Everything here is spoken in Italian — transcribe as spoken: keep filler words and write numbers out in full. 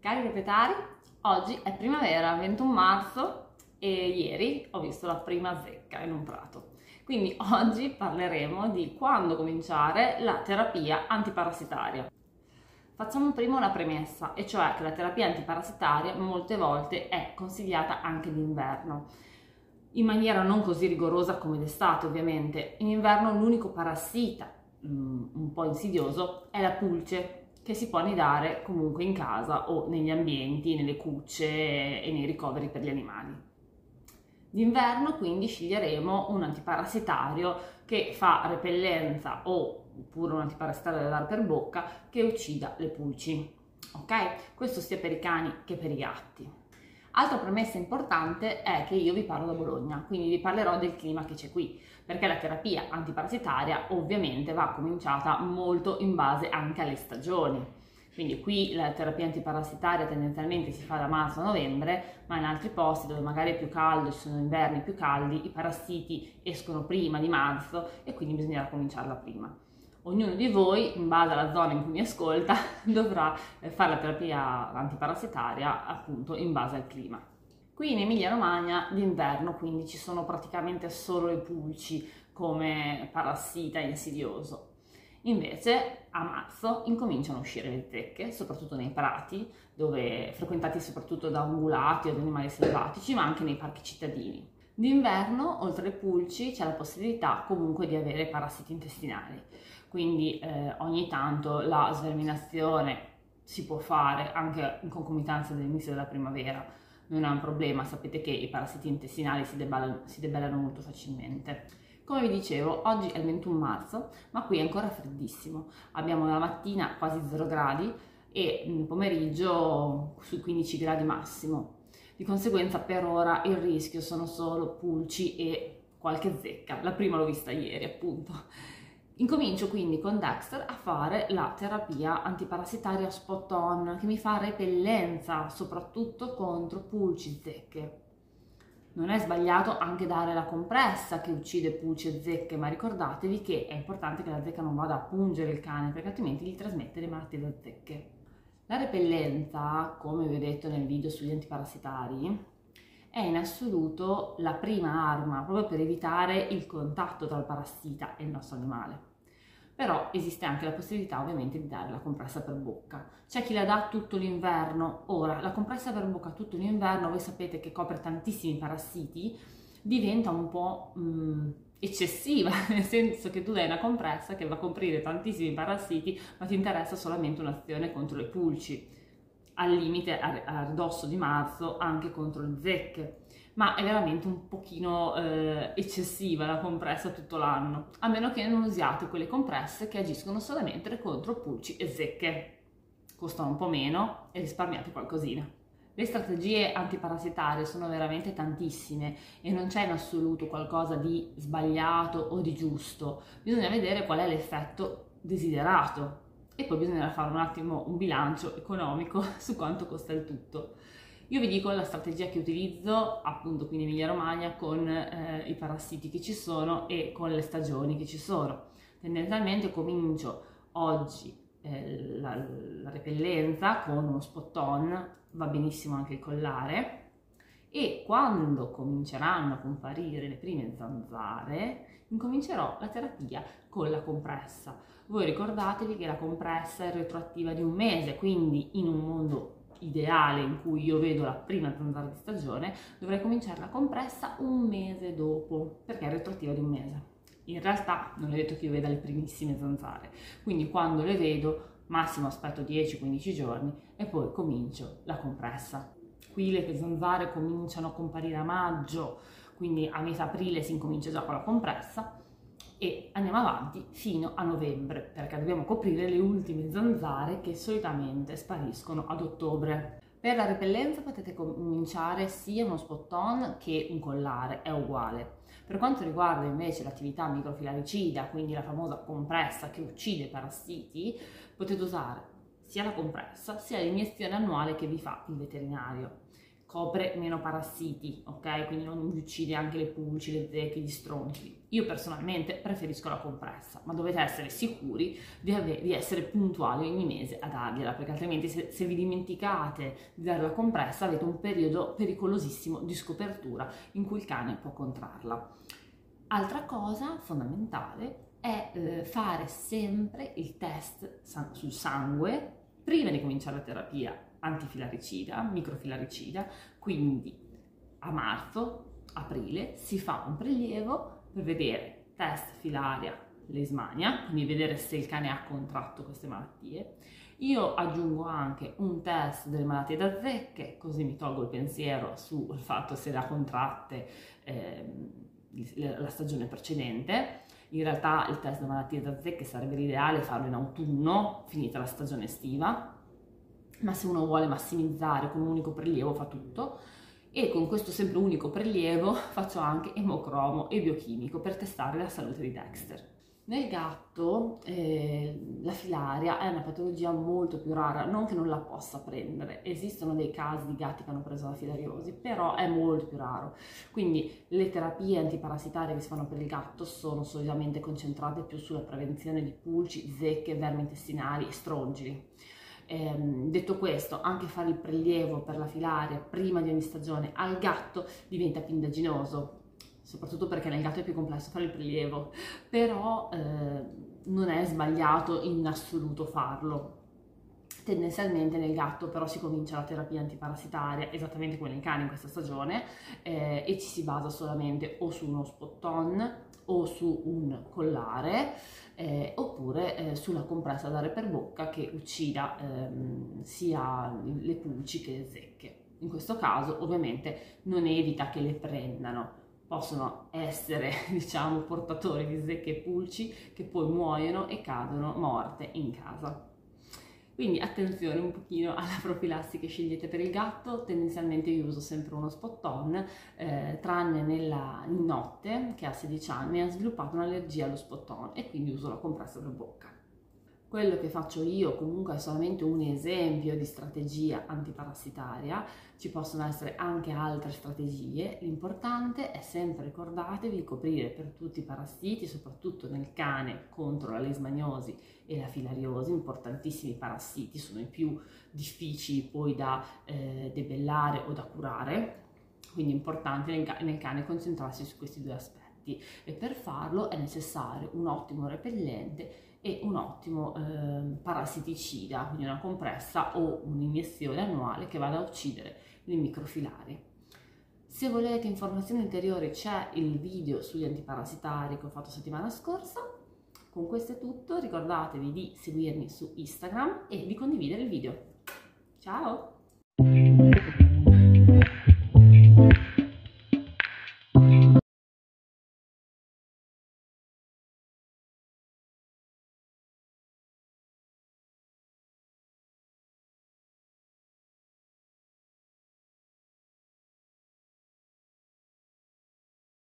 Cari proprietari, oggi è primavera, ventuno marzo, e ieri ho visto la prima zecca in un prato. Quindi oggi parleremo di quando cominciare la terapia antiparassitaria. Facciamo prima una premessa, e cioè che la terapia antiparassitaria molte volte è consigliata anche d'inverno, in maniera non così rigorosa come d'estate ovviamente. In inverno l'unico parassita um, un po' insidioso è la pulce, che si può annidare comunque in casa o negli ambienti, nelle cucce e nei ricoveri per gli animali. D'inverno quindi sceglieremo un antiparassitario che fa repellenza o oppure un antiparassitario da dare per bocca che uccida le pulci. Ok? Questo sia per i cani che per i gatti. Altra premessa importante è che io vi parlo da Bologna, quindi vi parlerò del clima che c'è qui, perché la terapia antiparassitaria ovviamente va cominciata molto in base anche alle stagioni. Quindi qui la terapia antiparassitaria tendenzialmente si fa da marzo a novembre, ma in altri posti dove magari è più caldo, ci sono inverni più caldi, i parassiti escono prima di marzo e quindi bisognerà cominciarla prima. Ognuno di voi, in base alla zona in cui mi ascolta, dovrà fare la terapia antiparassitaria appunto in base al clima. Qui in Emilia-Romagna d'inverno quindi ci sono praticamente solo le pulci come parassita insidioso. Invece a marzo incominciano a uscire le zecche, soprattutto nei prati, dove frequentati soprattutto da ungulati o da animali selvatici, ma anche nei parchi cittadini. D'inverno, oltre alle pulci, c'è la possibilità comunque di avere parassiti intestinali, quindi eh, ogni tanto la sverminazione si può fare anche in concomitanza dell'inizio della primavera, non è un problema, sapete che i parassiti intestinali si debellano, si debellano molto facilmente. Come vi dicevo, oggi è il ventuno marzo, ma qui è ancora freddissimo, abbiamo la mattina quasi zero gradi e nel pomeriggio sui quindici gradi massimo. Di conseguenza per ora il rischio sono solo pulci e qualche zecca, la prima l'ho vista ieri appunto. Incomincio quindi con Dexter a fare la terapia antiparassitaria spot on, che mi fa repellenza soprattutto contro pulci e zecche. Non è sbagliato anche dare la compressa che uccide pulci e zecche, ma ricordatevi che è importante che la zecca non vada a pungere il cane, perché altrimenti gli trasmette le malattie da zecche. La repellenza, come vi ho detto nel video sugli antiparassitari, è in assoluto la prima arma proprio per evitare il contatto tra il parassita e il nostro animale. Però esiste anche la possibilità ovviamente di dare la compressa per bocca. C'è chi la dà tutto l'inverno. Ora, la compressa per bocca tutto l'inverno, voi sapete che copre tantissimi parassiti, diventa un po' mh, eccessiva, nel senso che tu dai una compressa che va a coprire tantissimi parassiti, ma ti interessa solamente un'azione contro le pulci, al limite a ridosso di marzo anche contro le zecche, ma è veramente un pochino eh, eccessiva la compressa tutto l'anno, a meno che non usiate quelle compresse che agiscono solamente contro pulci e zecche, costano un po' meno e risparmiate qualcosina. Le strategie antiparassitarie sono veramente tantissime e non c'è in assoluto qualcosa di sbagliato o di giusto, bisogna vedere qual è l'effetto desiderato e poi bisognerà fare un attimo un bilancio economico su quanto costa il tutto. Io vi dico la strategia che utilizzo appunto qui in Emilia-Romagna con eh, i parassiti che ci sono e con le stagioni che ci sono. Tendenzialmente comincio oggi eh, la, la repellenza con uno spot on, va benissimo anche il collare, e quando cominceranno a comparire le prime zanzare incomincerò la terapia con la compressa. Voi ricordatevi che la compressa è retroattiva di un mese, quindi in un mondo ideale in cui io vedo la prima zanzara di stagione dovrei cominciare la compressa un mese dopo, perché è retroattiva di un mese. In realtà non è detto che io veda le primissime zanzare, quindi quando le vedo massimo aspetto dieci quindici giorni e poi comincio la compressa. Qui le zanzare cominciano a comparire a maggio, quindi a metà aprile si incomincia già con la compressa e andiamo avanti fino a novembre, perché dobbiamo coprire le ultime zanzare che solitamente spariscono ad ottobre. Per la repellenza potete cominciare sia uno spot on che un collare, è uguale. Per quanto riguarda invece l'attività microfilaricida, quindi la famosa compressa che uccide i parassiti, potete usare sia la compressa sia l'iniezione annuale che vi fa il veterinario. copre meno parassiti, ok? Quindi non vi uccide anche le pulci, le zecche, gli stronchi. Io personalmente preferisco la compressa, ma dovete essere sicuri di, avere, di essere puntuali ogni mese a dargliela, perché altrimenti se, se vi dimenticate di dare la compressa avete un periodo pericolosissimo di scopertura in cui il cane può contrarla. Altra cosa fondamentale è eh, fare sempre il test san- sul sangue prima di cominciare la terapia antifilaricida, microfilaricida, quindi a marzo, aprile si fa un prelievo per vedere test filaria leishmania, quindi vedere se il cane ha contratto queste malattie. Io aggiungo anche un test delle malattie da zecche, così mi tolgo il pensiero sul fatto se le ha contratte eh, la stagione precedente. In realtà il test delle malattie da zecche sarebbe l'ideale farlo in autunno, finita la stagione estiva, ma se uno vuole massimizzare con un unico prelievo fa tutto, e con questo sempre unico prelievo faccio anche emocromo e biochimico per testare la salute di Dexter. Nel gatto eh, la filaria è una patologia molto più rara, non che non la possa prendere, esistono dei casi di gatti che hanno preso la filariosi, però è molto più raro, quindi le terapie antiparassitarie che si fanno per il gatto sono solitamente concentrate più sulla prevenzione di pulci, zecche, vermi intestinali e strongili. Eh, detto questo, anche fare il prelievo per la filaria prima di ogni stagione al gatto diventa pindaginoso, soprattutto perché nel gatto è più complesso fare il prelievo, però eh, non è sbagliato in assoluto farlo. Tendenzialmente nel gatto però si comincia la terapia antiparassitaria esattamente come nel cane in questa stagione eh, e ci si basa solamente o su uno spot-on o su un collare eh, oppure eh, sulla compressa da dare per bocca che uccida ehm, sia le pulci che le zecche. In questo caso ovviamente non evita che le prendano, possono essere diciamo portatori di zecche e pulci che poi muoiono e cadono morte in casa. Quindi attenzione un pochino alla profilassi che scegliete per il gatto. Tendenzialmente io uso sempre uno spot-on, eh, tranne nella notte che a sedici anni ha sviluppato un'allergia allo spot-on e quindi uso la compressa per bocca. Quello che faccio io comunque è solamente un esempio di strategia antiparassitaria, ci possono essere anche altre strategie, l'importante è sempre ricordatevi di coprire per tutti i parassiti, soprattutto nel cane contro la leishmaniosi e la filariosi, importantissimi parassiti, sono i più difficili poi da eh, debellare o da curare, quindi è importante nel, nel cane concentrarsi su questi due aspetti e per farlo è necessario un ottimo repellente e un ottimo eh, parassiticida, quindi una compressa o un'iniezione annuale che vada a uccidere le microfilarie. Se volete informazioni ulteriori c'è il video sugli antiparassitari che ho fatto settimana scorsa. Con questo è tutto, ricordatevi di seguirmi su Instagram e di condividere il video. Ciao!